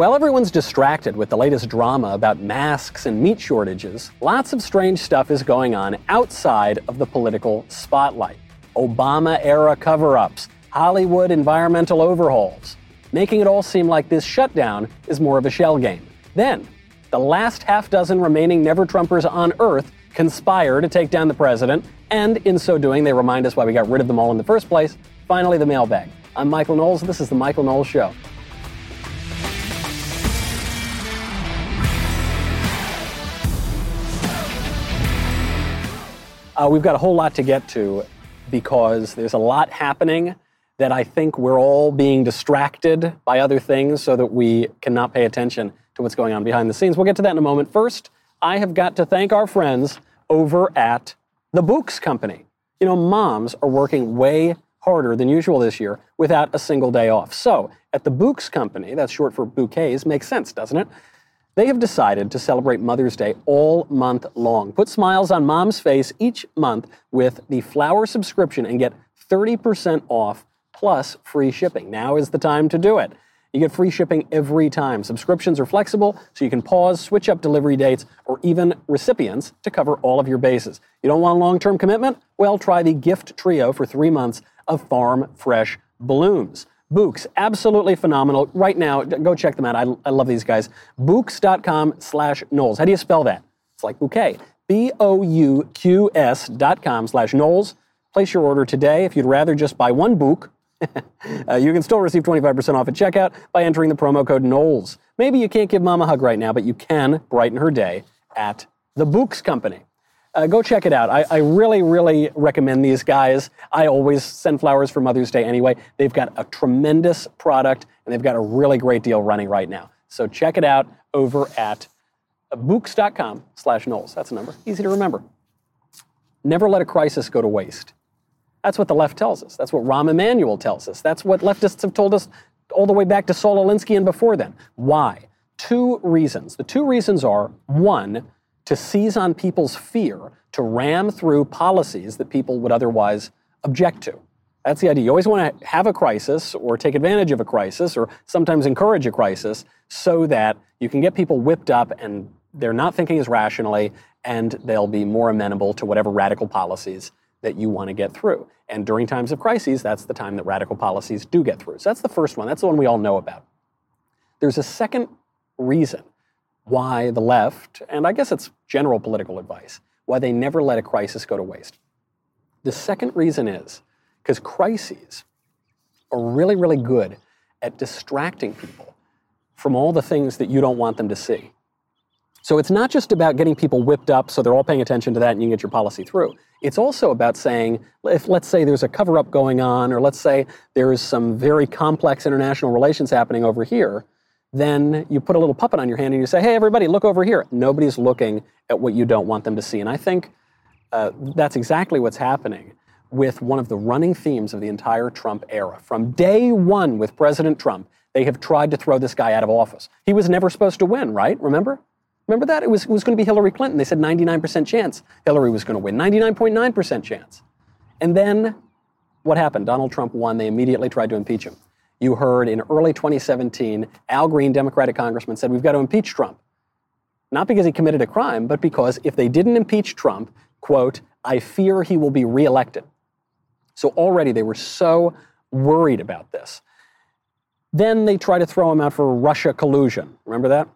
While everyone's distracted with the latest drama about masks and meat shortages, lots of strange stuff is going on outside of the political spotlight. Obama-era cover-ups, Hollywood environmental overhauls, making it all seem like this shutdown is more of a shell game. Then, the last half dozen remaining never-Trumpers on Earth conspire to take down the president, and in so doing, they remind us why we got rid of them all in the first place. Finally, the mailbag. I'm Michael Knowles. This is The Michael Knowles Show. We've got a whole lot to get to because there's a lot happening that I think we're all being distracted by other things so that we cannot pay attention to what's going on behind the scenes. We'll get to that in a moment. First, I have got to thank our friends over at the Bouqs Company. You know, moms are working way harder than usual this year without a single day off. So at the Bouqs Company, that's short for bouquets, makes sense, doesn't it? They have decided to celebrate Mother's Day all month long. Put smiles on mom's face each month with the flower subscription and get 30% off plus free shipping. Now is the time to do it. You get free shipping every time. Subscriptions are flexible, so you can pause, switch up delivery dates, or even recipients to cover all of your bases. You don't want a long-term commitment? Well, try the gift trio for 3 months of farm-fresh blooms. Bouqs, absolutely phenomenal. Right now, go check them out. I love these guys. Bouqs.com/Knowles. How do you spell that? It's like bouquet. BOUQS.com/Knowles. Place your order today. If you'd rather just buy one Bouq, you can still receive 25% off at checkout by entering the promo code Knowles. Maybe you can't give mom a hug right now, but you can brighten her day at the Bouqs Company. Go check it out. I really, really recommend these guys. I always send flowers for Mother's Day anyway. They've got a tremendous product, and they've got a really great deal running right now. So check it out over at bouqs.com/Knowles. That's a number. Easy to remember. Never let a crisis go to waste. That's what the left tells us. That's what Rahm Emanuel tells us. That's what leftists have told us all the way back to Saul Alinsky and before then. Why? 2 reasons. The 2 reasons are, one, to seize on people's fear, to ram through policies that people would otherwise object to. That's the idea. You always want to have a crisis or take advantage of a crisis or sometimes encourage a crisis so that you can get people whipped up and they're not thinking as rationally and they'll be more amenable to whatever radical policies that you want to get through. And during times of crises, that's the time that radical policies do get through. So that's the first one. That's the one we all know about. There's a second reason why the left, and I guess it's general political advice, why they never let a crisis go to waste. The second reason is because crises are really, really good at distracting people from all the things that you don't want them to see. So it's not just about getting people whipped up so they're all paying attention to that and you can get your policy through. It's also about saying, if let's say there's a cover-up going on, or let's say there is some very complex international relations happening over here, then you put a little puppet on your hand and you say, hey, everybody, look over here. Nobody's looking at what you don't want them to see. And I think that's exactly what's happening with one of the running themes of the entire Trump era. From day one with President Trump, they have tried to throw this guy out of office. He was never supposed to win, right? Remember that? It was going to be Hillary Clinton. They said 99% chance Hillary was going to win, 99.9% chance. And then what happened? Donald Trump won. They immediately tried to impeach him. You heard in early 2017, Al Green, Democratic congressman, said, we've got to impeach Trump. Not because he committed a crime, but because if they didn't impeach Trump, quote, I fear he will be reelected. So already they were so worried about this. Then they tried to throw him out for Russia collusion. Remember that?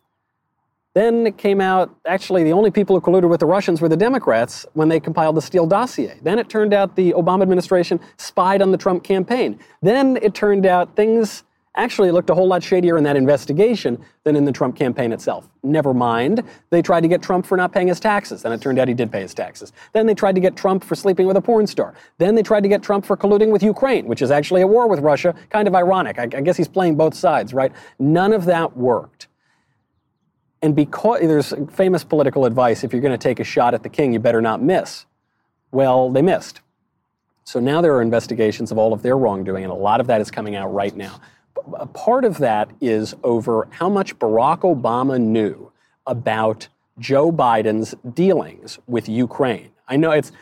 Then it came out, actually, the only people who colluded with the Russians were the Democrats when they compiled the Steele dossier. Then it turned out the Obama administration spied on the Trump campaign. Then it turned out things actually looked a whole lot shadier in that investigation than in the Trump campaign itself. Never mind, they tried to get Trump for not paying his taxes. Then it turned out he did pay his taxes. Then they tried to get Trump for sleeping with a porn star. Then they tried to get Trump for colluding with Ukraine, which is actually at war with Russia. Kind of ironic. I guess he's playing both sides, right? None of that worked. And because there's famous political advice, if you're going to take a shot at the king, you better not miss. Well, they missed. So now there are investigations of all of their wrongdoing, and a lot of that is coming out right now. A part of that is over how much Barack Obama knew about Joe Biden's dealings with Ukraine. I know it's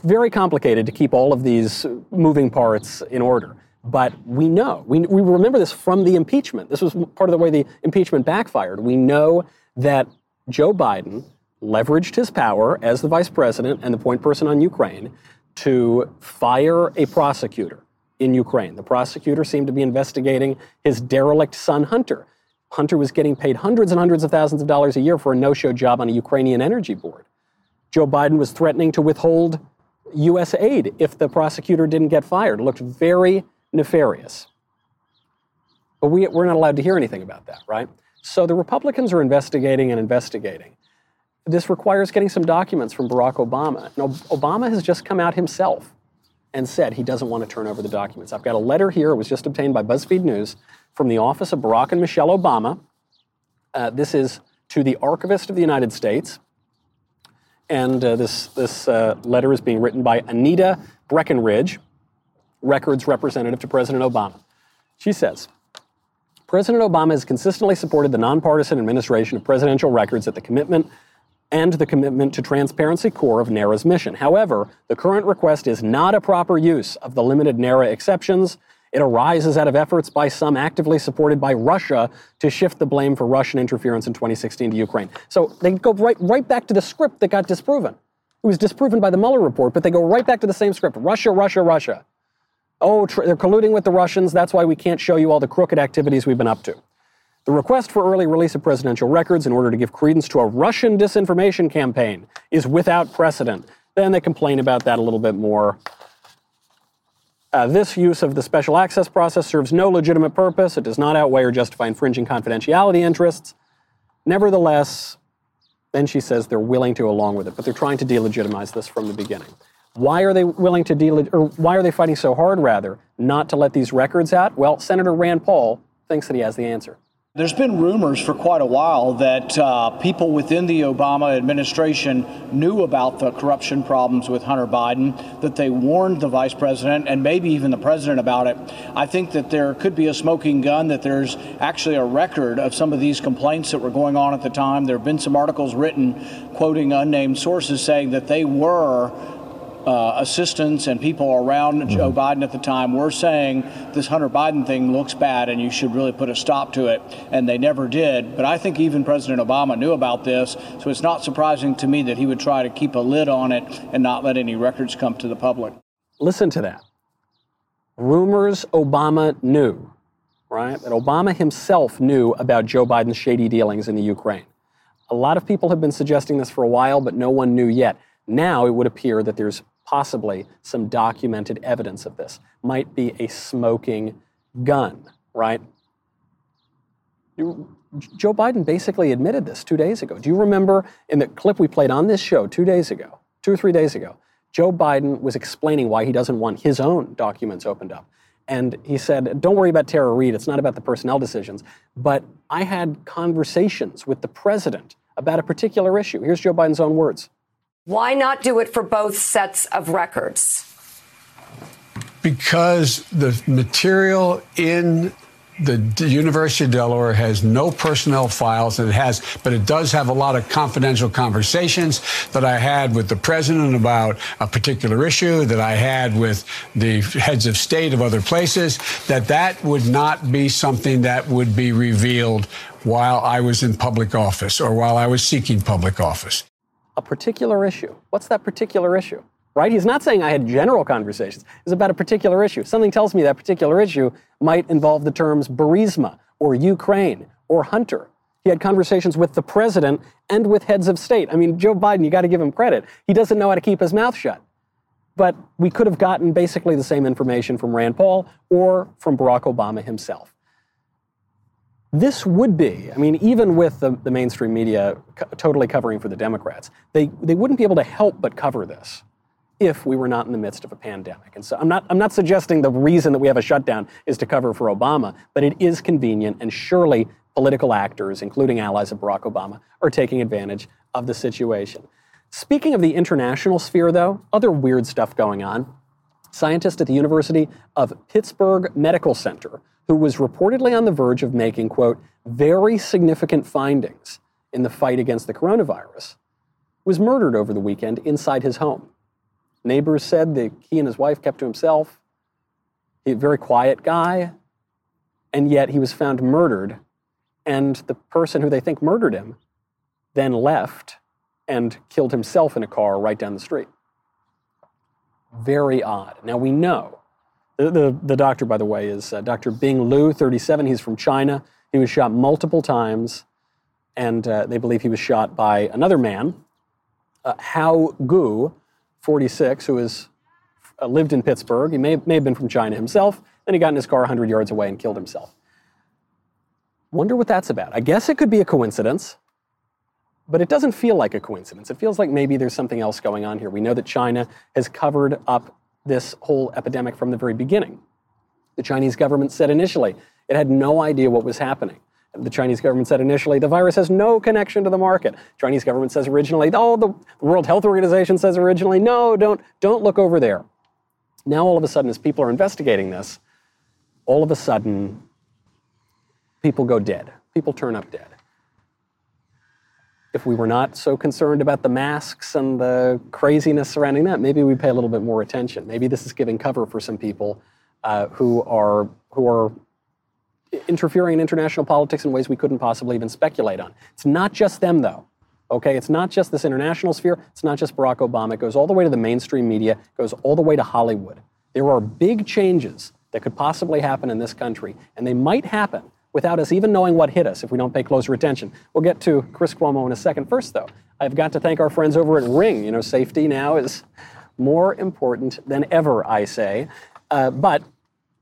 very complicated to keep all of these moving parts in order. But we know. We remember this from the impeachment. This was part of the way the impeachment backfired. We know that Joe Biden leveraged his power as the vice president and the point person on Ukraine to fire a prosecutor in Ukraine. The prosecutor seemed to be investigating his derelict son, Hunter. Hunter was getting paid hundreds and hundreds of thousands of dollars a year for a no-show job on a Ukrainian energy board. Joe Biden was threatening to withhold U.S. aid if the prosecutor didn't get fired. It looked very nefarious. But we're not allowed to hear anything about that, right? So the Republicans are investigating and investigating. This requires getting some documents from Barack Obama. And Obama has just come out himself and said he doesn't want to turn over the documents. I've got a letter here. It was just obtained by BuzzFeed News from the office of Barack and Michelle Obama. This is to the Archivist of the United States. And this letter is being written by Anita Breckenridge, records representative to President Obama. She says, President Obama has consistently supported the nonpartisan administration of presidential records at the commitment and the commitment to transparency core of NARA's mission. However, the current request is not a proper use of the limited NARA exceptions. It arises out of efforts by some actively supported by Russia to shift the blame for Russian interference in 2016 to Ukraine. So they go right back to the script that got disproven. It was disproven by the Mueller report, but they go right back to the same script. Russia, Russia, Russia. Oh, they're colluding with the Russians. That's why we can't show you all the crooked activities we've been up to. The request for early release of presidential records in order to give credence to a Russian disinformation campaign is without precedent. Then they complain about that a little bit more. This use of the special access process serves no legitimate purpose. It does not outweigh or justify infringing confidentiality interests. Nevertheless, then she says they're willing to along with it, but they're trying to delegitimize this from the beginning. Why are they willing to why are they fighting so hard, rather, not to let these records out? Well, Senator Rand Paul thinks that he has the answer. There's been rumors for quite a while that people within the Obama administration knew about the corruption problems with Hunter Biden, that they warned the vice president and maybe even the president about it. I think that there could be a smoking gun, that there's actually a record of some of these complaints that were going on at the time. There have been some articles written quoting unnamed sources saying that they were assistants and people around Joe Biden at the time were saying this Hunter Biden thing looks bad and you should really put a stop to it, and they never did. But I think even President Obama knew about this, so it's not surprising to me that he would try to keep a lid on it and not let any records come to the public. Listen to that. Rumors Obama knew, right? That Obama himself knew about Joe Biden's shady dealings in the Ukraine. A lot of people have been suggesting this for a while, but no one knew yet. Now it would appear that there's possibly some documented evidence of this. Might be a smoking gun, right? Joe Biden basically admitted this 2 days ago. Do you remember in the clip we played on this show 2 days ago, 2 or 3 days ago, Joe Biden was explaining why he doesn't want his own documents opened up. And he said, don't worry about Tara Reade, it's not about the personnel decisions, but I had conversations with the president about a particular issue. Here's Joe Biden's own words. Why not do it for both sets of records? Because the material in the University of Delaware has no personnel files, and but it does have a lot of confidential conversations that I had with the president about a particular issue, that I had with the heads of state of other places, that would not be something that would be revealed while I was in public office or while I was seeking public office. A particular issue. What's that particular issue, right? He's not saying I had general conversations. It's about a particular issue. Something tells me that particular issue might involve the terms Burisma or Ukraine or Hunter. He had conversations with the president and with heads of state. I mean, Joe Biden, you got to give him credit. He doesn't know how to keep his mouth shut. But we could have gotten basically the same information from Rand Paul or from Barack Obama himself. This would be, I mean, even with the mainstream media totally covering for the Democrats, they wouldn't be able to help but cover this if we were not in the midst of a pandemic. And so I'm not suggesting the reason that we have a shutdown is to cover for Obama, but it is convenient, and surely political actors, including allies of Barack Obama, are taking advantage of the situation. Speaking of the international sphere, though, other weird stuff going on. Scientist at the University of Pittsburgh Medical Center, who was reportedly on the verge of making, quote, very significant findings in the fight against the coronavirus, was murdered over the weekend inside his home. Neighbors said that he and his wife kept to himself. a very quiet guy, and yet he was found murdered, and the person who they think murdered him then left and killed himself in a car right down the street. Very odd. Now we know, the doctor, by the way, is Dr. Bing Liu, 37. He's from China. He was shot multiple times, and they believe he was shot by another man, Hao Gu, 46, who is lived in Pittsburgh. He may have been from China himself. Then he got in his car 100 yards away and killed himself. Wonder what that's about. I guess it could be a coincidence, but it doesn't feel like a coincidence. It feels like maybe there's something else going on here. We know that China has covered up this whole epidemic from the very beginning. The Chinese government said initially it had no idea what was happening. The Chinese government said initially the virus has no connection to the market. Chinese government says originally, oh, the World Health Organization says originally, no, don't look over there. Now all of a sudden, as people are investigating this, all of a sudden people go dead. People turn up dead. If we were not so concerned about the masks and the craziness surrounding that, maybe we pay a little bit more attention. Maybe this is giving cover for some people who are interfering in international politics in ways we couldn't possibly even speculate on. It's not just them, though. Okay, it's not just this international sphere. It's not just Barack Obama. It goes all the way to the mainstream media. It goes all the way to Hollywood. There are big changes that could possibly happen in this country, and they might happen without us even knowing what hit us if we don't pay closer attention. We'll get to Chris Cuomo in a second. First, though, I've got to thank our friends over at Ring. You know, safety now is more important than ever, I say. But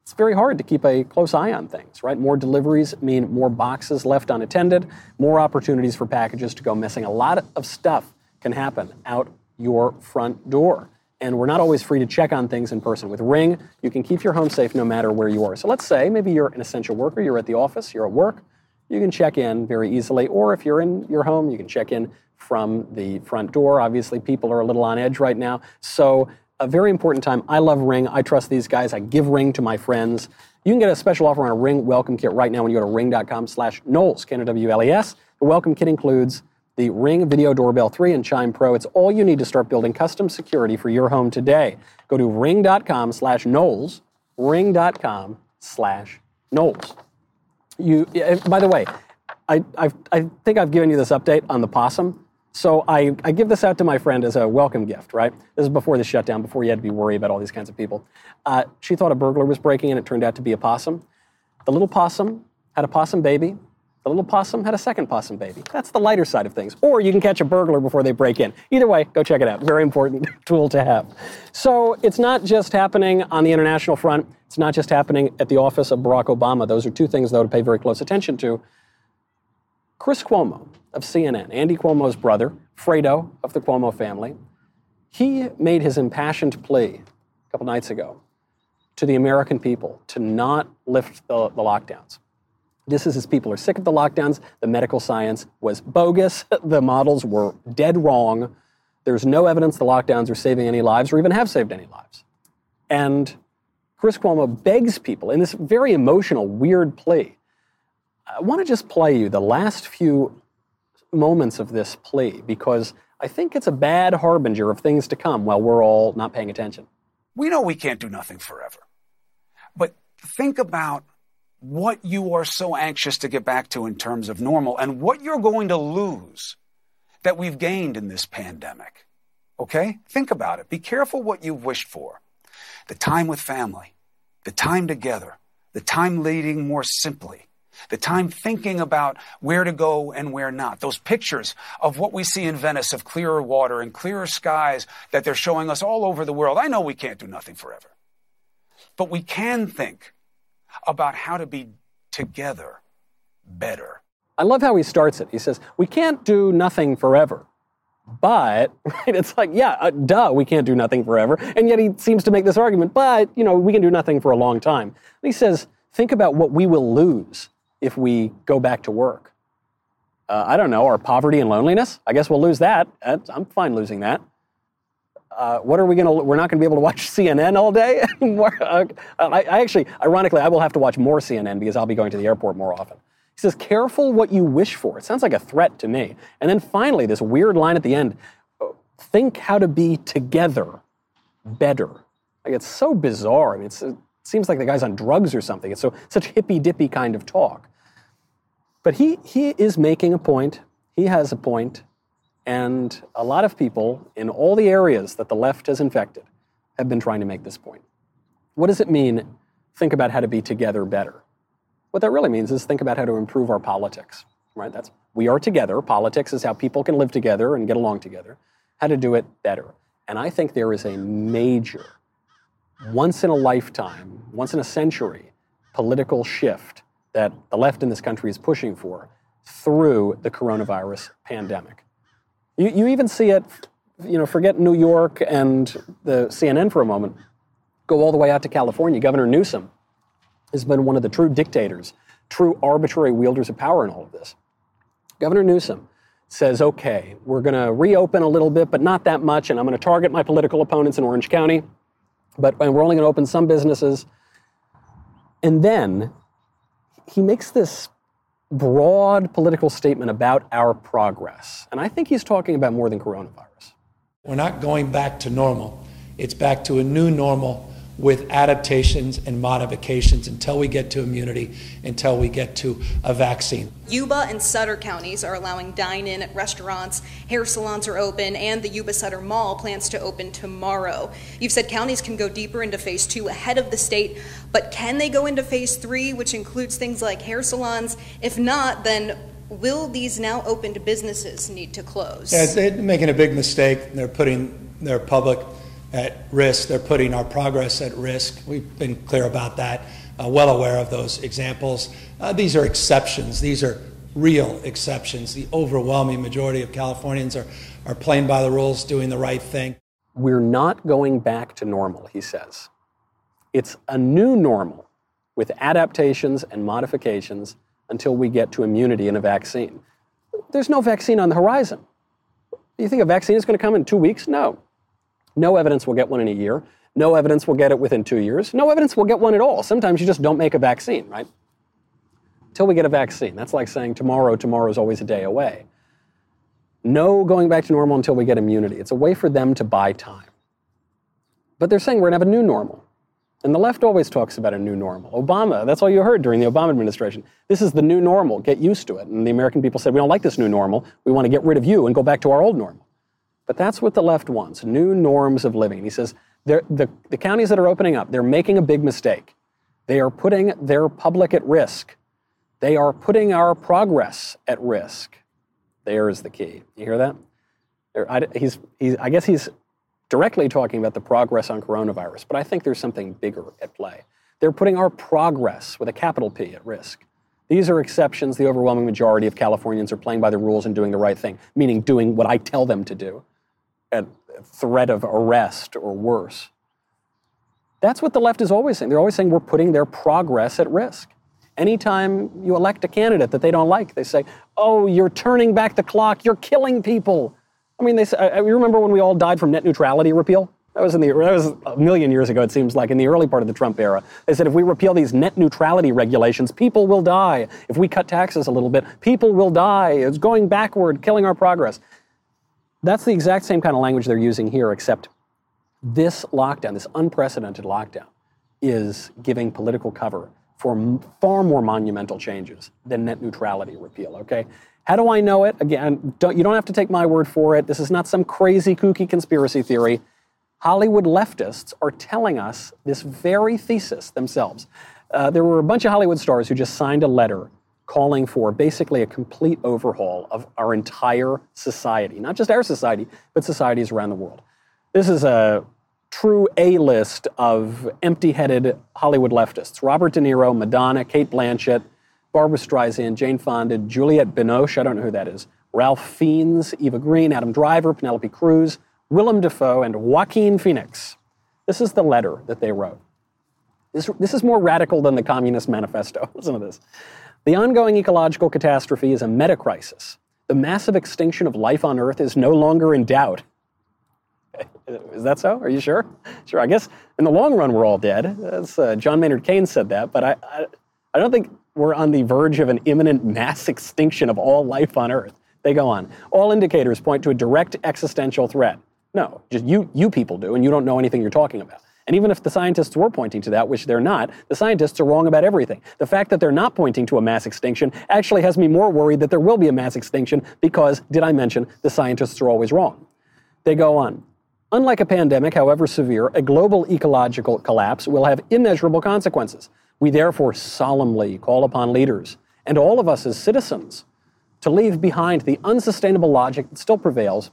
it's very hard to keep a close eye on things, right? More deliveries mean more boxes left unattended, more opportunities for packages to go missing. A lot of stuff can happen out your front door. And we're not always free to check on things in person. With Ring, you can keep your home safe no matter where you are. So let's say maybe you're an essential worker, you're at the office, you're at work, you can check in very easily. Or if you're in your home, you can check in from the front door. Obviously, people are a little on edge right now. So a very important time. I love Ring. I trust these guys. I give Ring to my friends. You can get a special offer on a Ring welcome kit right now when you go to ring.com/Knowles, K-N-O-W-L-E-S. The welcome kit includes the Ring Video Doorbell 3 and Chime Pro. It's all you need to start building custom security for your home today. Go to ring.com/Knowles, ring.com/Knowles. By the way, I think I've given you this update on the possum. So I give this out to my friend as a welcome gift, right? This is before the shutdown, before you had to be worried about all these kinds of people. She thought a burglar was breaking in. It turned out to be a possum. The little possum had a possum baby. The little possum had a second possum baby. That's the lighter side of things. Or you can catch a burglar before they break in. Either way, go check it out. Very important tool to have. So it's not just happening on the international front. It's not just happening at the office of Barack Obama. Those are two things, though, to pay very close attention to. Chris Cuomo of CNN, Andy Cuomo's brother, Fredo of the Cuomo family, he made his impassioned plea a couple nights ago to the American people to not lift the lockdowns. This is as people are sick of the lockdowns. The medical science was bogus. The models were dead wrong. There's no evidence the lockdowns are saving any lives or even have saved any lives. And Chris Cuomo begs people in this very emotional, weird plea. I want to just play you the last few moments of this plea because I think it's a bad harbinger of things to come while we're all not paying attention. We know we can't do nothing forever. But think about what you are so anxious to get back to in terms of normal and what you're going to lose that we've gained in this pandemic. Okay? Think about it. Be careful what you've wished for. The time with family, the time together, the time leading more simply, the time thinking about where to go and where not. Those pictures of what we see in Venice of clearer water and clearer skies that they're showing us all over the world. I know we can't do nothing forever, but we can think about how to be together better. I love how he starts it. He says, we can't do nothing forever. But, right, it's like, yeah, duh, we can't do nothing forever. And yet he seems to make this argument, but, you know, we can do nothing for a long time. And he says, think about what we will lose if we go back to work. I don't know, our poverty and loneliness? I guess we'll lose that. I'm fine losing that. We're not going to be able to watch CNN all day anymore. Ironically, I will have to watch more CNN because I'll be going to the airport more often. He says, careful what you wish for. It sounds like a threat to me. And then finally, this weird line at the end, think how to be together better. Like, it's so bizarre. I mean, it's seems like the guy's on drugs or something. It's so such hippy-dippy kind of talk. But he is making a point. He has a point. And a lot of people in all the areas that the left has infected have been trying to make this point. What does it mean, think about how to be together better? What that really means is think about how to improve our politics, right? That's, we are together. Politics is how people can live together and get along together. How to do it better. And I think there is a major, once in a lifetime, once in a century, political shift that the left in this country is pushing for through the coronavirus pandemic. You even see it, you know, forget New York and the CNN for a moment, go all the way out to California. Governor Newsom has been one of the true dictators, true arbitrary wielders of power in all of this. Governor Newsom says, okay, we're going to reopen a little bit, but not that much, and I'm going to target my political opponents in Orange County, and we're only going to open some businesses. And then he makes this broad political statement about our progress. And I think he's talking about more than coronavirus. We're not going back to normal. It's back to a new normal with adaptations and modifications until we get to immunity, until we get to a vaccine. Yuba and Sutter counties are allowing dine-in at restaurants, hair salons are open, and the Yuba-Sutter Mall plans to open tomorrow. You've said counties can go deeper into phase 2 ahead of the state, but can they go into phase 3, which includes things like hair salons? If not, then will these now opened businesses need to close? Yeah, they're making a big mistake. They're putting their public at risk. They're putting our progress at risk. We've been clear about that, well aware of those examples. These are exceptions. These are real exceptions. The overwhelming majority of Californians are playing by the rules, doing the right thing. We're not going back to normal, he says. It's a new normal with adaptations and modifications until we get to immunity and a vaccine. There's no vaccine on the horizon. You think a vaccine is going to come in 2 weeks? No. No evidence we'll get one in a year. No evidence we'll get it within 2 years. No evidence we'll get one at all. Sometimes you just don't make a vaccine, right? Until we get a vaccine. That's like saying tomorrow's always a day away. No going back to normal until we get immunity. It's a way for them to buy time. But they're saying we're going to have a new normal. And the left always talks about a new normal. Obama, that's all you heard during the Obama administration. This is the new normal. Get used to it. And the American people said, we don't like this new normal. We want to get rid of you and go back to our old normal. But that's what the left wants, new norms of living. He says the counties that are opening up, they're making a big mistake. They are putting their public at risk. They are putting our progress at risk. There is the key. You hear that? I guess he's directly talking about the progress on coronavirus, but I think there's something bigger at play. They're putting our progress, with a capital P, at risk. These are exceptions. The overwhelming majority of Californians are playing by the rules and doing the right thing, meaning doing what I tell them to do. At threat of arrest or worse. That's what the left is always saying. They're always saying we're putting their progress at risk. Anytime you elect a candidate that they don't like, they say, oh, you're turning back the clock. You're killing people. I mean, you remember when we all died from net neutrality repeal? That was a million years ago, it seems like, in the early part of the Trump era. They said if we repeal these net neutrality regulations, people will die. If we cut taxes a little bit, people will die. It's going backward, killing our progress. That's the exact same kind of language they're using here, except this lockdown, this unprecedented lockdown, is giving political cover for far more monumental changes than net neutrality repeal, okay? How do I know it? Again, you don't have to take my word for it. This is not some crazy, kooky conspiracy theory. Hollywood leftists are telling us this very thesis themselves. There were a bunch of Hollywood stars who just signed a letter calling for basically a complete overhaul of our entire society. Not just our society, but societies around the world. This is a true A-list of empty-headed Hollywood leftists. Robert De Niro, Madonna, Cate Blanchett, Barbra Streisand, Jane Fonda, Juliette Binoche, I don't know who that is, Ralph Fiennes, Eva Green, Adam Driver, Penelope Cruz, Willem Dafoe, and Joaquin Phoenix. This is the letter that they wrote. This is more radical than the Communist Manifesto. Listen to this. The ongoing ecological catastrophe is a meta-crisis. The massive extinction of life on Earth is no longer in doubt. Is that so? Are you sure? Sure, I guess in the long run we're all dead. That's, John Maynard Keynes said that, but I don't think we're on the verge of an imminent mass extinction of all life on Earth. They go on. All indicators point to a direct existential threat. No, just you people do, and you don't know anything you're talking about. And even if the scientists were pointing to that, which they're not, the scientists are wrong about everything. The fact that they're not pointing to a mass extinction actually has me more worried that there will be a mass extinction because, did I mention, the scientists are always wrong. They go on. Unlike a pandemic, however severe, a global ecological collapse will have immeasurable consequences. We therefore solemnly call upon leaders, and all of us as citizens, to leave behind the unsustainable logic that still prevails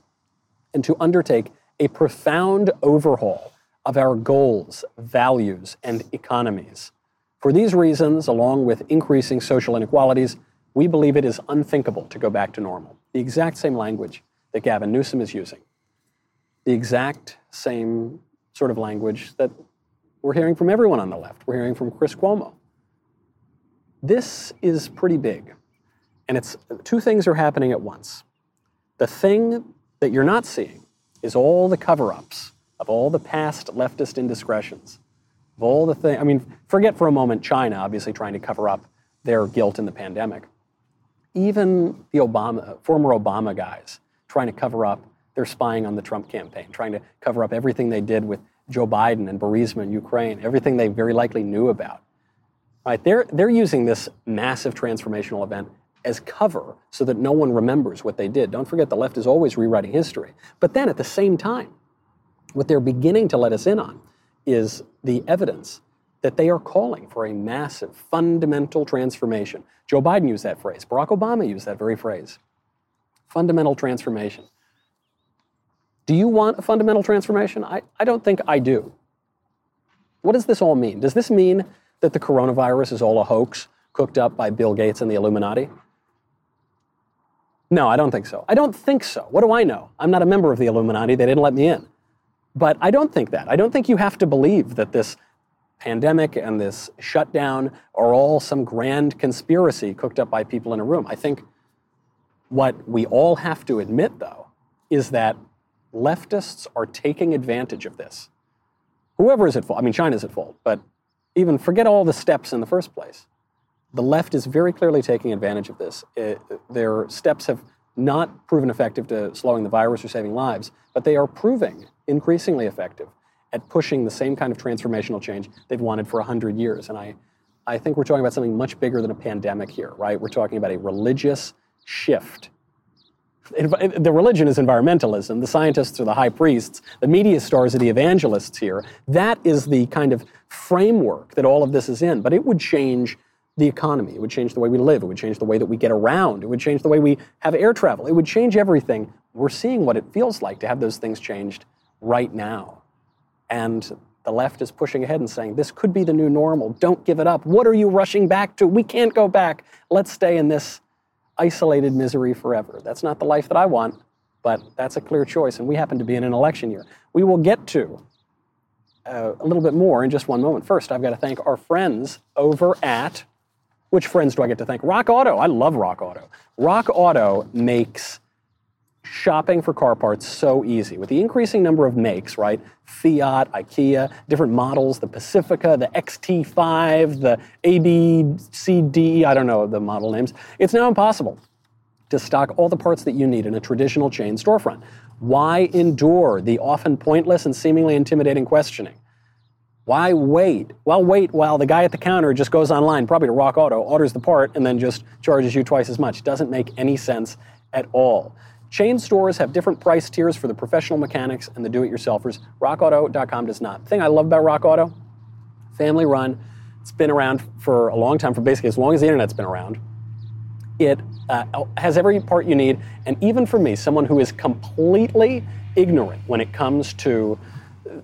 and to undertake a profound overhaul of our goals, values, and economies. For these reasons, along with increasing social inequalities, we believe it is unthinkable to go back to normal. The exact same language that Gavin Newsom is using. The exact same sort of language that we're hearing from everyone on the left. We're hearing from Chris Cuomo. This is pretty big. And it's two things are happening at once. The thing that you're not seeing is all the cover-ups of all the past leftist indiscretions, of all the things. I mean, forget for a moment China, obviously trying to cover up their guilt in the pandemic. Even the former Obama guys trying to cover up their spying on the Trump campaign, trying to cover up everything they did with Joe Biden and Burisma and Ukraine, everything they very likely knew about. Right? They're using this massive transformational event as cover so that no one remembers what they did. Don't forget, the left is always rewriting history. But then at the same time, what they're beginning to let us in on is the evidence that they are calling for a massive, fundamental transformation. Joe Biden used that phrase. Barack Obama used that very phrase. Fundamental transformation. Do you want a fundamental transformation? I don't think I do. What does this all mean? Does this mean that the coronavirus is all a hoax cooked up by Bill Gates and the Illuminati? No, I don't think so. I don't think so. What do I know? I'm not a member of the Illuminati. They didn't let me in. But I don't think that. I don't think you have to believe that this pandemic and this shutdown are all some grand conspiracy cooked up by people in a room. I think what we all have to admit, though, is that leftists are taking advantage of this. Whoever is at fault, I mean, China's at fault, but even forget all the steps in the first place. The left is very clearly taking advantage of this. Their steps have not proven effective to slowing the virus or saving lives, but they are proving increasingly effective at pushing the same kind of transformational change they've wanted for 100 years. And I think we're talking about something much bigger than a pandemic here, right? We're talking about a religious shift. The religion is environmentalism. The scientists are the high priests. The media stars are the evangelists here. That is the kind of framework that all of this is in. But it would change the economy. It would change the way we live. It would change the way that we get around. It would change the way we have air travel. It would change everything. We're seeing what it feels like to have those things changed right now. And the left is pushing ahead and saying, this could be the new normal. Don't give it up. What are you rushing back to? We can't go back. Let's stay in this isolated misery forever. That's not the life that I want, but that's a clear choice. And we happen to be in an election year. We will get to a little bit more in just one moment. First, I've got to thank our friends over at, which friends do I get to thank? Rock Auto. I love Rock Auto. Rock Auto makes shopping for car parts so easy. With the increasing number of makes, right? Fiat, IKEA, different models, the Pacifica, the XT5, the ABCD, I don't know the model names. It's now impossible to stock all the parts that you need in a traditional chain storefront. Why endure the often pointless and seemingly intimidating questioning? Why wait? Well, wait while the guy at the counter just goes online, probably to Rock Auto, orders the part, and then just charges you twice as much. Doesn't make any sense at all. Chain stores have different price tiers for the professional mechanics and the do-it-yourselfers. RockAuto.com does not. The thing I love about Rock Auto, family run, it's been around for a long time, for basically as long as the internet's been around. It has every part you need, and even for me, someone who is completely ignorant when it comes to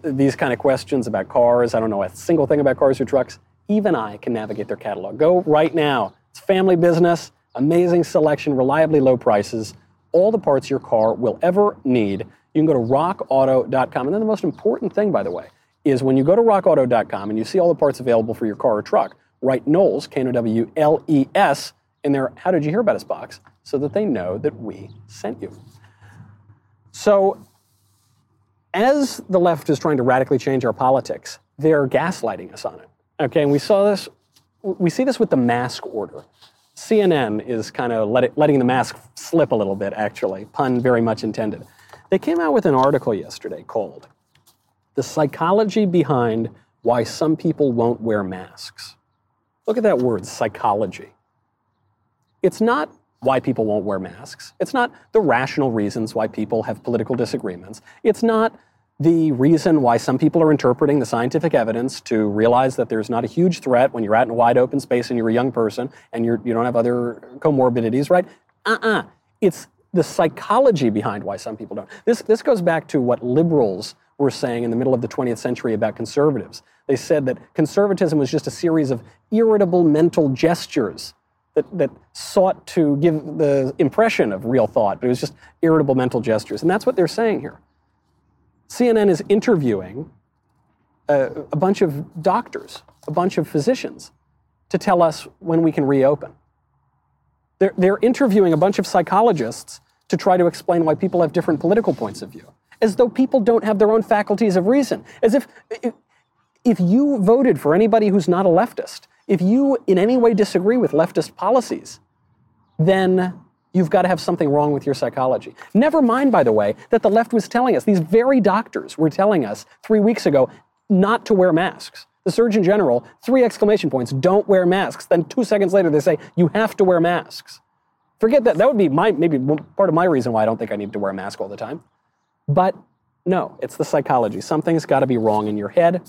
these kind of questions about cars, I don't know a single thing about cars or trucks, even I can navigate their catalog. Go right now. It's family business, amazing selection, reliably low prices, all the parts your car will ever need. You can go to rockauto.com. And then the most important thing, by the way, is when you go to rockauto.com and you see all the parts available for your car or truck, write Knowles, Knowles, in their How Did You Hear About Us box so that they know that we sent you. So as the left is trying to radically change our politics, they're gaslighting us on it. Okay, and we see this with the mask order. CNN is kind of letting the mask slip a little bit, actually, pun very much intended. They came out with an article yesterday called the psychology behind why some people won't wear masks. Look at that word, psychology. It's not why people won't wear masks. It's not the rational reasons why people have political disagreements. It's not the reason why some people are interpreting the scientific evidence to realize that there's not a huge threat when you're out in a wide open space and you're a young person and you don't have other comorbidities, right? It's the psychology behind why some people don't. This goes back to what liberals were saying in the middle of the 20th century about conservatives. They said that conservatism was just a series of irritable mental gestures that sought to give the impression of real thought, but it was just irritable mental gestures. And that's what they're saying here. CNN is interviewing a bunch of doctors, a bunch of physicians, to tell us when we can reopen. They're interviewing a bunch of psychologists to try to explain why people have different political points of view, as though people don't have their own faculties of reason, as if you voted for anybody who's not a leftist, if you in any way disagree with leftist policies, then you've got to have something wrong with your psychology. Never mind, by the way, that the left was telling us, these very doctors were telling us 3 weeks ago not to wear masks. The Surgeon General, 3 exclamation points, don't wear masks. Then 2 seconds later, they say, you have to wear masks. Forget that. That would be maybe part of my reason why I don't think I need to wear a mask all the time. But no, it's the psychology. Something's got to be wrong in your head.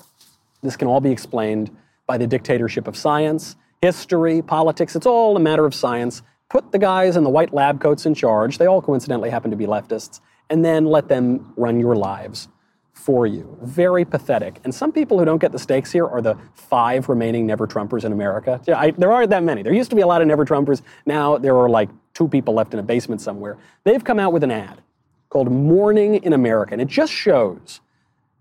This can all be explained by the dictatorship of science, history, politics. It's all a matter of science. Put the guys in the white lab coats in charge, they all coincidentally happen to be leftists, and then let them run your lives for you. Very pathetic. And some people who don't get the stakes here are the 5 remaining never-Trumpers in America. Yeah, there aren't that many. There used to be a lot of never-Trumpers. Now there are like 2 people left in a basement somewhere. They've come out with an ad called Morning in America, and it just shows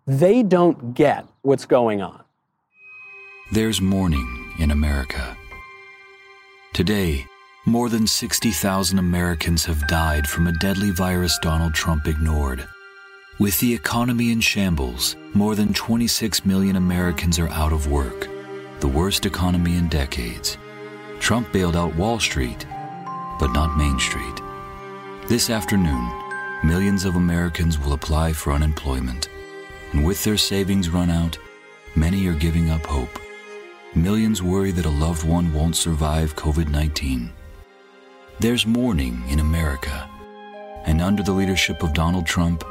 they don't get what's going on. There's morning in America. Today, more than 60,000 Americans have died from a deadly virus Donald Trump ignored. With the economy in shambles, more than 26 million Americans are out of work, the worst economy in decades. Trump bailed out Wall Street, but not Main Street. This afternoon, millions of Americans will apply for unemployment. And with their savings run out, many are giving up hope. Millions worry that a loved one won't survive COVID-19. There's mourning in America, and under the leadership of Donald Trump,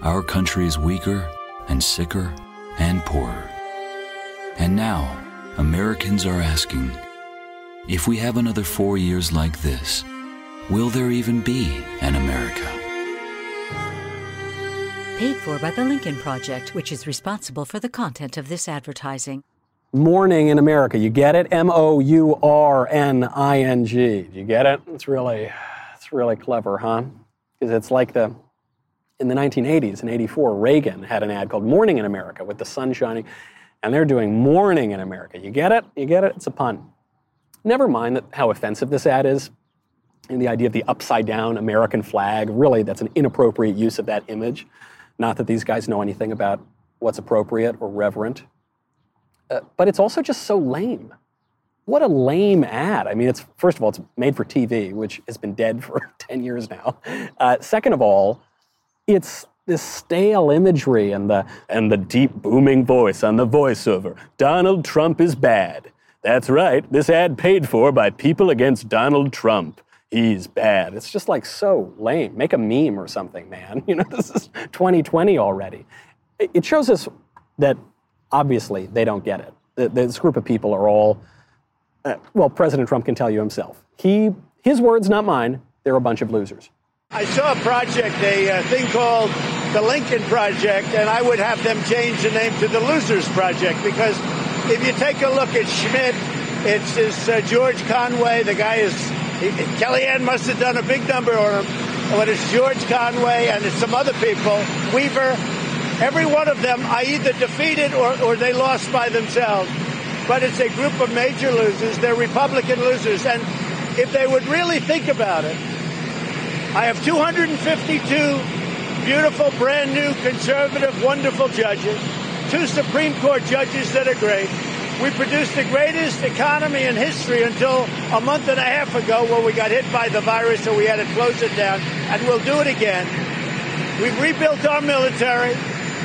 our country is weaker and sicker and poorer. And now, Americans are asking, if we have another 4 years like this, will there even be an America? Paid for by the Lincoln Project, which is responsible for the content of this advertising. Mourning in America. You get it? M-O-U-R-N-I-N-G. Do you get it? It's really clever, huh? Because it's like in the 1980s, in 84, Reagan had an ad called Morning in America with the sun shining, and they're doing Morning in America. You get it? You get it? It's a pun. Never mind how offensive this ad is and the idea of the upside-down American flag. Really, that's an inappropriate use of that image. Not that these guys know anything about what's appropriate or reverent. But it's also just so lame. What a lame ad. I mean, it's first of all, it's made for TV, which has been dead for 10 years now. Second of all, it's this stale imagery and the deep booming voice on the voiceover. Donald Trump is bad. That's right. This ad paid for by people against Donald Trump. He's bad. It's just like so lame. Make a meme or something, man. You know, this is 2020 already. It shows us that obviously, they don't get it. This group of people are all, well, President Trump can tell you himself. His words, not mine, they're a bunch of losers. I saw a project, a thing called the Lincoln Project, and I would have them change the name to the Losers Project, because if you take a look at Schmidt, it's George Conway. The guy Kellyanne must have done a big number on him, but it's George Conway and it's some other people, Weaver. Every one of them I either defeated or they lost by themselves. But it's a group of major losers. They're Republican losers. And if they would really think about it, I have 252 beautiful, brand new, conservative, wonderful judges, 2 Supreme Court judges that are great. We produced the greatest economy in history until a month and a half ago when we got hit by the virus and we had to close it down. And we'll do it again. We've rebuilt our military.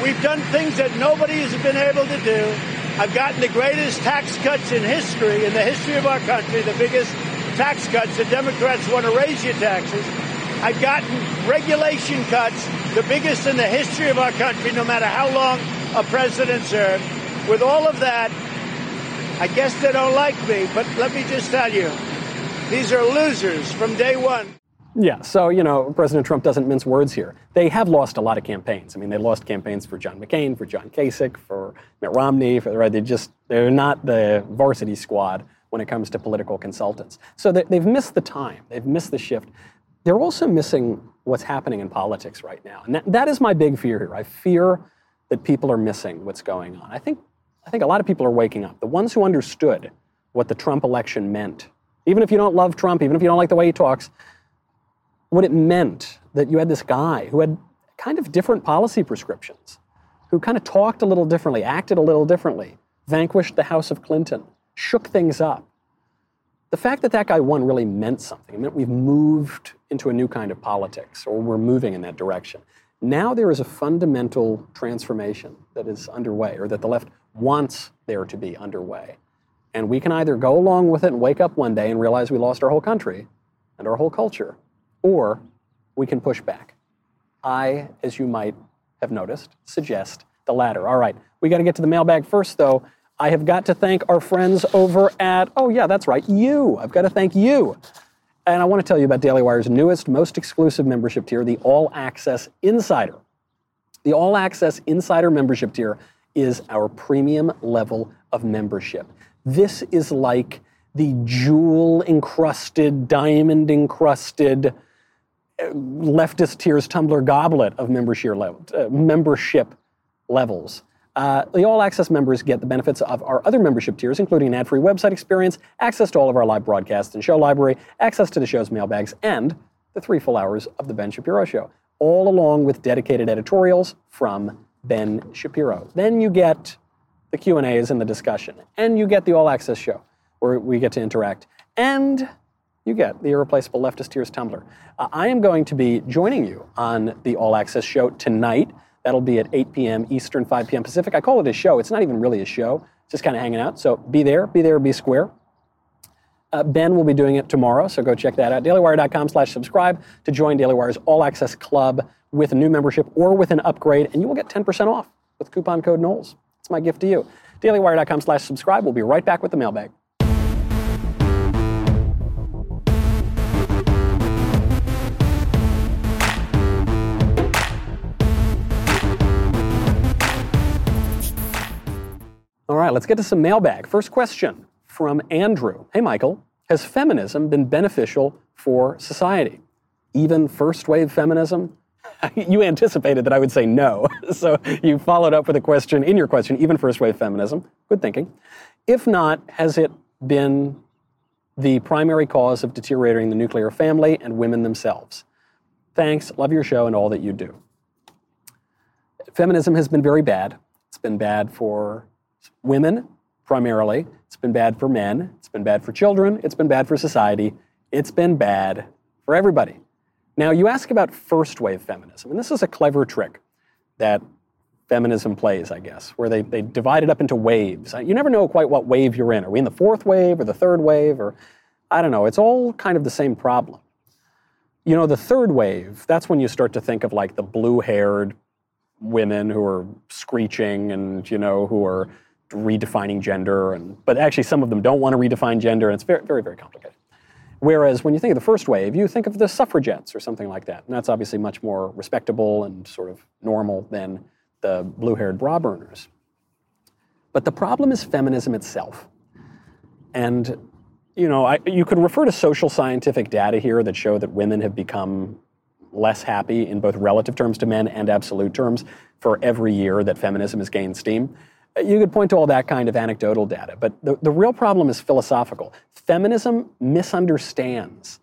We've done things that nobody has been able to do. I've gotten the greatest tax cuts in history, of our country, the biggest tax cuts. The Democrats want to raise your taxes. I've gotten regulation cuts, the biggest in the history of our country, no matter how long a president served. With all of that, I guess they don't like me, but let me just tell you, these are losers from day one. Yeah, so, you know, President Trump doesn't mince words here. They have lost a lot of campaigns. I mean, they lost campaigns for John McCain, for John Kasich, for Mitt Romney, they're not the varsity squad when it comes to political consultants. So they've missed the time. They've missed the shift. They're also missing what's happening in politics right now. And that is my big fear here. I fear that people are missing what's going on. I think a lot of people are waking up. The ones who understood what the Trump election meant, even if you don't love Trump, even if you don't like the way he talks, what it meant that you had this guy who had kind of different policy prescriptions, who kind of talked a little differently, acted a little differently, vanquished the House of Clinton, shook things up. The fact that that guy won really meant something. It meant we've moved into a new kind of politics, or we're moving in that direction. Now there is a fundamental transformation that is underway, or that the left wants there to be underway. And we can either go along with it and wake up one day and realize we lost our whole country and our whole culture, or we can push back. I, as you might have noticed, suggest the latter. All right, we got to get to the mailbag first, though. I have got to thank our friends over at, you. I've got to thank you. And I want to tell you about Daily Wire's newest, most exclusive membership tier, the All Access Insider. The All Access Insider membership tier is our premium level of membership. This is like the jewel-encrusted, diamond-encrusted, leftist tiers tumbler goblet of membership levels. The all-access members get the benefits of our other membership tiers, including an ad-free website experience, access to all of our live broadcasts and show library, access to the show's mailbags, and the 3 full hours of The Ben Shapiro Show, all along with dedicated editorials from Ben Shapiro. Then you get the Q&As and the discussion, and you get the all-access show, where we get to interact, and you get the Irreplaceable Leftist Tears Tumblr. I am going to be joining you on the All Access show tonight. That'll be at 8 p.m. Eastern, 5 p.m. Pacific. I call it a show. It's not even really a show. It's just kind of hanging out. So be there, be square. Ben will be doing it tomorrow, so go check that out. DailyWire.com/subscribe to join Daily Wire's All Access Club with a new membership or with an upgrade, and you will get 10% off with coupon code Knowles. It's my gift to you. DailyWire.com/subscribe. We'll be right back with the mailbag. All right, let's get to some mailbag. First question from Andrew. Hey, Michael, has feminism been beneficial for society? Even first-wave feminism? You anticipated that I would say no, so you followed up with a question in your question, even first-wave feminism. Good thinking. If not, has it been the primary cause of deteriorating the nuclear family and women themselves? Thanks, love your show and all that you do. Feminism has been very bad. It's been bad for women, primarily. It's been bad for men. It's been bad for children. It's been bad for society. It's been bad for everybody. Now, you ask about first-wave feminism, and this is a clever trick that feminism plays, I guess, where they divide it up into waves. You never know quite what wave you're in. Are we in the fourth wave or the third wave? Or I don't know. It's all kind of the same problem. You know, the third wave, that's when you start to think of, like, the blue-haired women who are screeching and, you know, who are redefining gender, but actually some of them don't want to redefine gender, and it's very, very, very complicated. Whereas when you think of the first wave, you think of the suffragettes or something like that, and that's obviously much more respectable and sort of normal than the blue-haired bra burners. But the problem is feminism itself. And, you know, you could refer to social scientific data here that show that women have become less happy in both relative terms to men and absolute terms for every year that feminism has gained steam. You could point to all that kind of anecdotal data, but the real problem is philosophical. Feminism misunderstands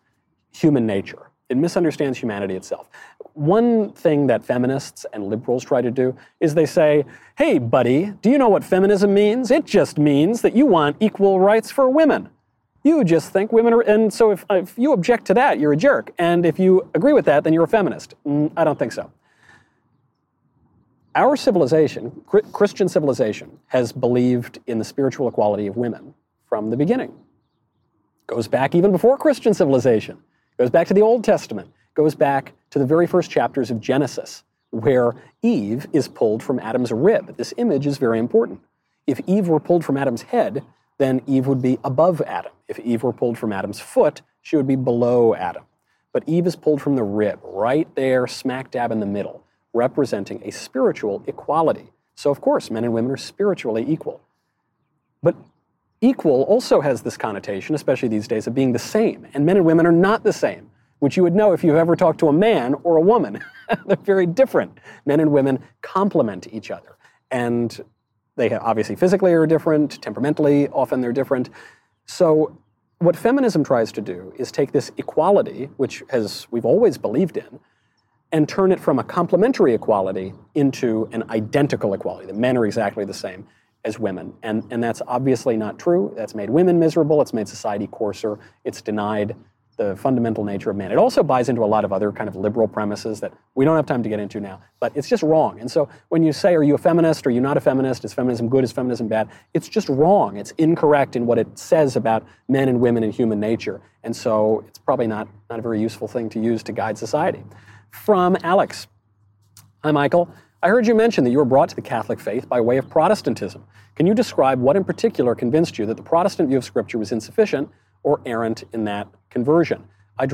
human nature. It misunderstands humanity itself. One thing that feminists and liberals try to do is they say, hey, buddy, do you know what feminism means? It just means that you want equal rights for women. You just think women are, and so if you object to that, you're a jerk. And if you agree with that, then you're a feminist. I don't think so. Our civilization, Christian civilization, has believed in the spiritual equality of women from the beginning. Goes back even before Christian civilization. Goes back to the Old Testament. Goes back to the very first chapters of Genesis, where Eve is pulled from Adam's rib. This image is very important. If Eve were pulled from Adam's head, then Eve would be above Adam. If Eve were pulled from Adam's foot, she would be below Adam. But Eve is pulled from the rib, right there, smack dab in the middle, representing a spiritual equality. So, of course, men and women are spiritually equal. But equal also has this connotation, especially these days, of being the same. And men and women are not the same, which you would know if you've ever talked to a man or a woman. They're very different. Men and women complement each other. And they obviously physically are different, temperamentally often they're different. So what feminism tries to do is take this equality, which we've always believed in, and turn it from a complementary equality into an identical equality, that men are exactly the same as women. And that's obviously not true. That's made women miserable. It's made society coarser. It's denied the fundamental nature of man. It also buys into a lot of other kind of liberal premises that we don't have time to get into now, but it's just wrong. And so when you say, are you a feminist? Are you not a feminist? Is feminism good? Is feminism bad? It's just wrong. It's incorrect in what it says about men and women and human nature. And so it's probably not a very useful thing to use to guide society. From Alex. Hi, Michael. I heard you mention that you were brought to the Catholic faith by way of Protestantism. Can you describe what in particular convinced you that the Protestant view of Scripture was insufficient or errant in that conversion? I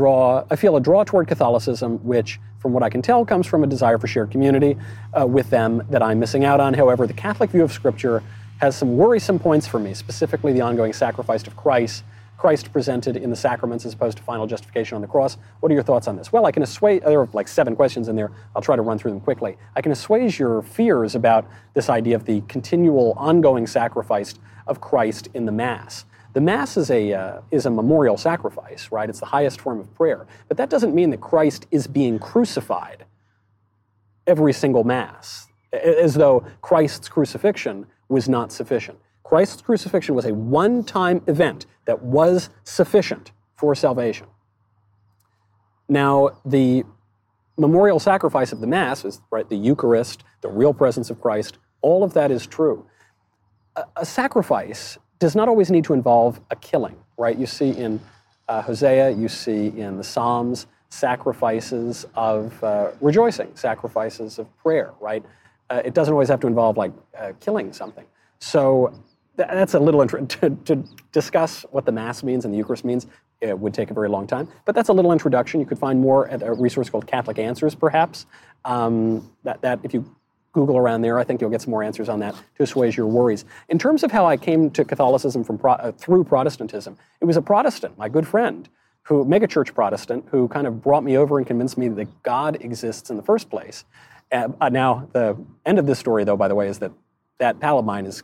feel a draw toward Catholicism, which, from what I can tell, comes from a desire for shared community with them that I'm missing out on. However, the Catholic view of Scripture has some worrisome points for me, specifically the ongoing sacrifice of Christ presented in the sacraments as opposed to final justification on the cross. What are your thoughts on this? Well, I can assuage, there are like 7 questions in there. I'll try to run through them quickly. I can assuage your fears about this idea of the continual ongoing sacrifice of Christ in the Mass. The Mass is a memorial sacrifice, right? It's the highest form of prayer. But that doesn't mean that Christ is being crucified every single Mass, as though Christ's crucifixion was not sufficient. Christ's crucifixion was a one-time event that was sufficient for salvation. Now, the memorial sacrifice of the Mass is, right, the Eucharist, the real presence of Christ, all of that is true. A sacrifice does not always need to involve a killing, right? You see in Hosea, you see in the Psalms, sacrifices of rejoicing, sacrifices of prayer, right? It doesn't always have to involve, like, killing something. So that's a little to discuss what the Mass means and the Eucharist means. It would take a very long time, but that's a little introduction. You could find more at a resource called Catholic Answers, perhaps. That if you Google around there, I think you'll get some more answers on that to assuage your worries. In terms of how I came to Catholicism from through Protestantism, it was a Protestant, my good friend, who megachurch Protestant, who kind of brought me over and convinced me that God exists in the first place. Now, the end of this story, though, by the way, is that pal of mine is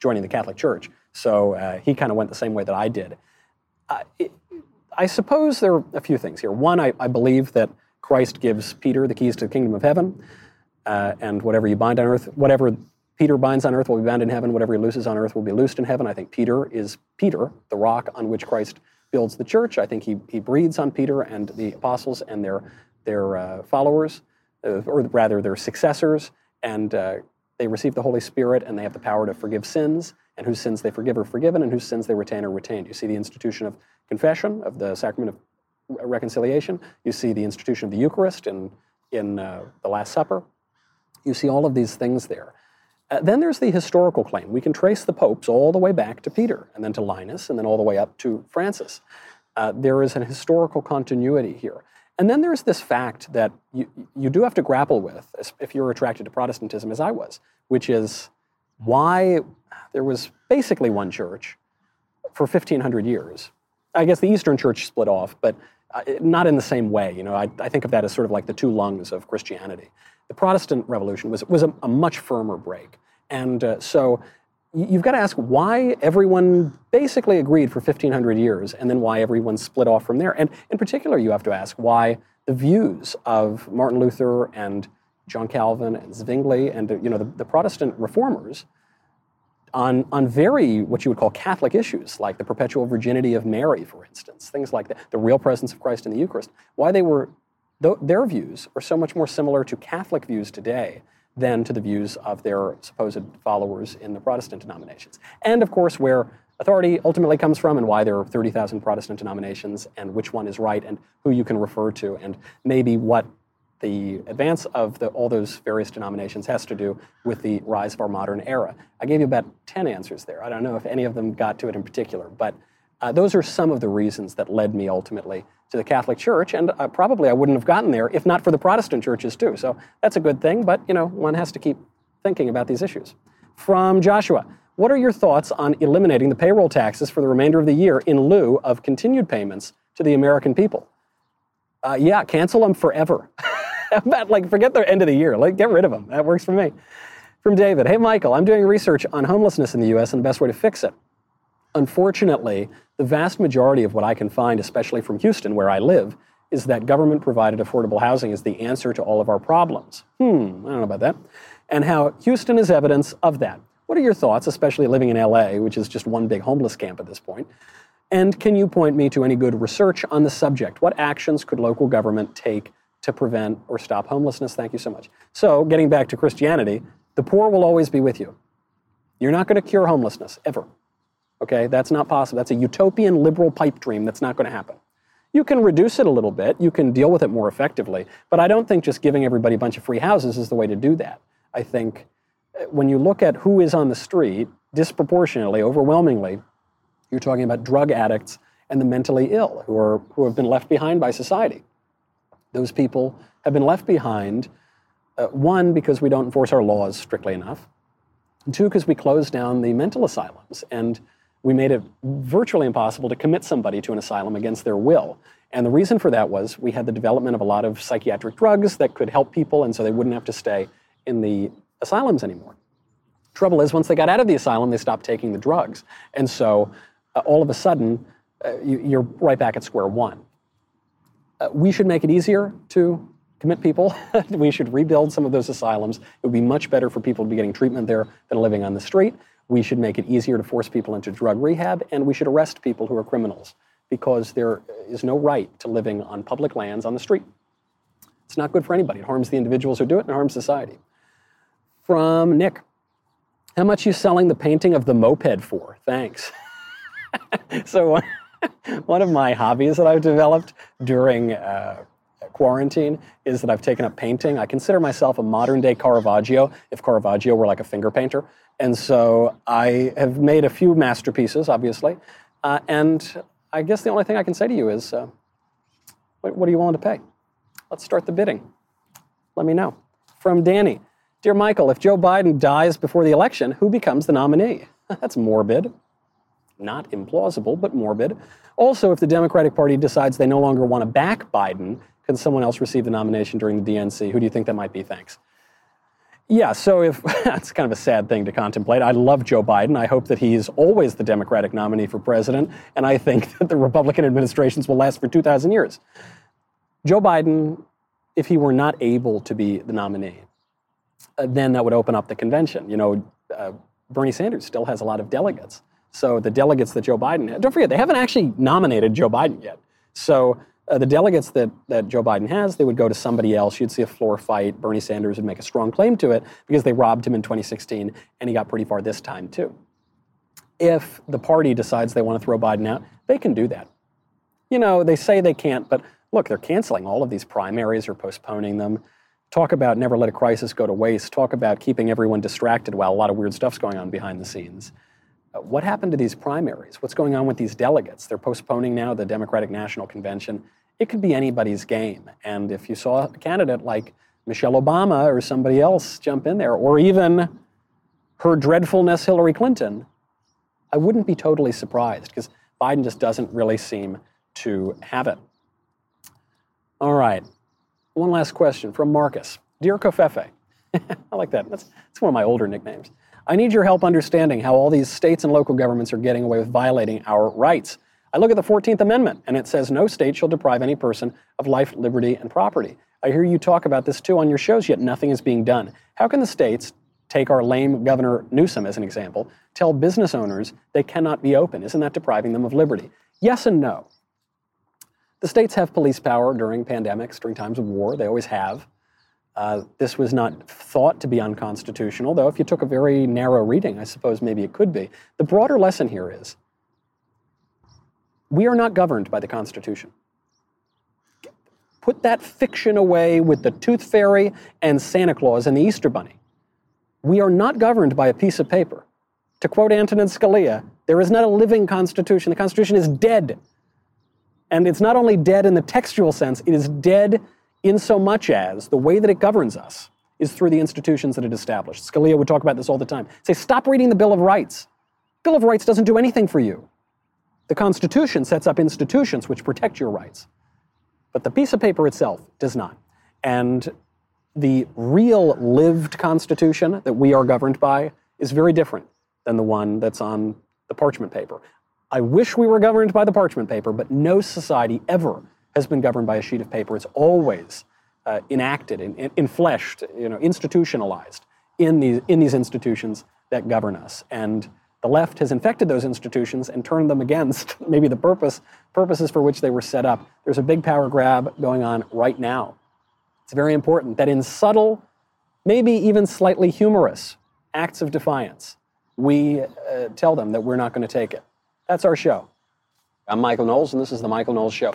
joining the Catholic Church, so he kind of went the same way that I did. I suppose there are a few things here. One, I believe that Christ gives Peter the keys to the kingdom of heaven, and whatever you bind on earth, whatever Peter binds on earth will be bound in heaven, whatever he looses on earth will be loosed in heaven. I think Peter is Peter, the rock on which Christ builds the church. I think he breathes on Peter and the apostles and their followers, or rather their successors, and they receive the Holy Spirit, and they have the power to forgive sins, and whose sins they forgive are forgiven, and whose sins they retain are retained. You see the institution of confession, of the sacrament of reconciliation. You see the institution of the Eucharist in the Last Supper. You see all of these things there. Then there's the historical claim. We can trace the popes all the way back to Peter, and then to Linus, and then all the way up to Francis. There is an historical continuity here. And then there's this fact that you do have to grapple with, if you're attracted to Protestantism, as I was, which is why there was basically one church for 1,500 years. I guess the Eastern Church split off, but not in the same way. You know, I think of that as sort of like the two lungs of Christianity. The Protestant Revolution was a much firmer break. And so you've got to ask why everyone basically agreed for 1,500 years, and then why everyone split off from there. And in particular, you have to ask why the views of Martin Luther and John Calvin and Zwingli and the Protestant reformers on very, what you would call, Catholic issues, like the perpetual virginity of Mary, for instance, things like that, the real presence of Christ in the Eucharist, why their views are so much more similar to Catholic views today than to the views of their supposed followers in the Protestant denominations. And, of course, where authority ultimately comes from and why there are 30,000 Protestant denominations and which one is right and who you can refer to and maybe what the advance of all those various denominations has to do with the rise of our modern era. I gave you about 10 answers there. I don't know if any of them got to it in particular, but those are some of the reasons that led me ultimately to the Catholic Church, and probably I wouldn't have gotten there if not for the Protestant churches too. So that's a good thing, but you know, one has to keep thinking about these issues. From Joshua, what are your thoughts on eliminating the payroll taxes for the remainder of the year in lieu of continued payments to the American people? Yeah, cancel them forever. About, forget the end of the year. Get rid of them. That works for me. From David, hey, Michael, I'm doing research on homelessness in the U.S. and the best way to fix it. Unfortunately, the vast majority of what I can find, especially from Houston, where I live, is that government-provided affordable housing is the answer to all of our problems. I don't know about that. And how Houston is evidence of that. What are your thoughts, especially living in L.A., which is just one big homeless camp at this point? And can you point me to any good research on the subject? What actions could local government take to prevent or stop homelessness? Thank you so much. So, getting back to Christianity, the poor will always be with you. You're not going to cure homelessness, ever. Okay, that's not possible. That's a utopian liberal pipe dream. That's not going to happen. You can reduce it a little bit. You can deal with it more effectively. But I don't think just giving everybody a bunch of free houses is the way to do that. I think when you look at who is on the street, disproportionately, overwhelmingly, you're talking about drug addicts and the mentally ill who have been left behind by society. Those people have been left behind, one, because we don't enforce our laws strictly enough, and two, because we closed down the mental asylums, and we made it virtually impossible to commit somebody to an asylum against their will. And the reason for that was we had the development of a lot of psychiatric drugs that could help people, and so they wouldn't have to stay in the asylums anymore. Trouble is, once they got out of the asylum, they stopped taking the drugs. And so all of a sudden, you're right back at square one. We should make it easier to commit people. We should rebuild some of those asylums. It would be much better for people to be getting treatment there than living on the street. We should make it easier to force people into drug rehab, and we should arrest people who are criminals because there is no right to living on public lands on the street. It's not good for anybody. It harms the individuals who do it and harms society. From Nick, how much are you selling the painting of the moped for? Thanks. So one of my hobbies that I've developed during quarantine is that I've taken up painting. I consider myself a modern-day Caravaggio, if Caravaggio were like a finger painter. And so I have made a few masterpieces, obviously. And I guess the only thing I can say to you is, what are you willing to pay? Let's start the bidding. Let me know. From Danny, dear Michael, if Joe Biden dies before the election, who becomes the nominee? That's morbid. Not implausible, but morbid. Also, if the Democratic Party decides they no longer want to back Biden, can someone else receive the nomination during the DNC? Who do you think that might be? Thanks. Yeah, so if that's kind of a sad thing to contemplate. I love Joe Biden. I hope that he is always the Democratic nominee for president, and I think that the Republican administrations will last for 2,000 years. Joe Biden, if he were not able to be the nominee, then that would open up the convention. You know, Bernie Sanders still has a lot of delegates. So the delegates that Joe Biden had, don't forget, they haven't actually nominated Joe Biden yet. So the delegates that Joe Biden has, they would go to somebody else. You'd see a floor fight. Bernie Sanders would make a strong claim to it because they robbed him in 2016, and he got pretty far this time, too. If the party decides they want to throw Biden out, they can do that. You know, they say they can't, but look, they're canceling all of these primaries or postponing them. Talk about never let a crisis go to waste. Talk about keeping everyone distracted while a lot of weird stuff's going on behind the scenes. What happened to these primaries? What's going on with these delegates? They're postponing now the Democratic National Convention. It could be anybody's game. And if you saw a candidate like Michelle Obama or somebody else jump in there, or even her dreadfulness, Hillary Clinton, I wouldn't be totally surprised because Biden just doesn't really seem to have it. All right. One last question from Marcus. Dear Covfefe, I like that. That's one of my older nicknames. I need your help understanding how all these states and local governments are getting away with violating our rights. I look at the 14th Amendment, and it says no state shall deprive any person of life, liberty, and property. I hear you talk about this, too, on your shows, yet nothing is being done. How can the states, take our lame Governor Newsom as an example, tell business owners they cannot be open? Isn't that depriving them of liberty? Yes and no. The states have police power during pandemics, during times of war. They always have. This was not thought to be unconstitutional, though if you took a very narrow reading, I suppose maybe it could be. The broader lesson here is, we are not governed by the Constitution. Put that fiction away with the Tooth Fairy and Santa Claus and the Easter Bunny. We are not governed by a piece of paper. To quote Antonin Scalia, there is not a living Constitution. The Constitution is dead. And it's not only dead in the textual sense, it is dead in so much as the way that it governs us is through the institutions that it established. Scalia would talk about this all the time. Say, stop reading the Bill of Rights. Bill of Rights doesn't do anything for you. The Constitution sets up institutions which protect your rights. But the piece of paper itself does not. And the real lived Constitution that we are governed by is very different than the one that's on the parchment paper. I wish we were governed by the parchment paper, but no society ever has been governed by a sheet of paper. It's always enacted, enfleshed, institutionalized in these institutions that govern us. And the left has infected those institutions and turned them against maybe the purposes for which they were set up. There's a big power grab going on right now. It's very important that in subtle, maybe even slightly humorous acts of defiance, we tell them that we're not going to take it. That's our show. I'm Michael Knowles, and this is The Michael Knowles Show.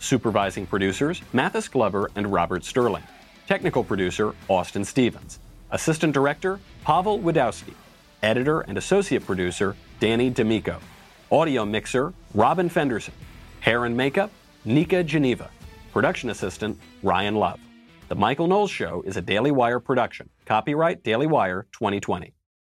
Supervising producers, Mathis Glover and Robert Sterling. Technical producer, Austin Stevens. Assistant director, Pavel Wadowski. Editor and associate producer, Danny D'Amico. Audio mixer, Robin Fenderson. Hair and makeup, Nika Geneva. Production assistant, Ryan Love. The Michael Knowles Show is a Daily Wire production. Copyright Daily Wire 2020.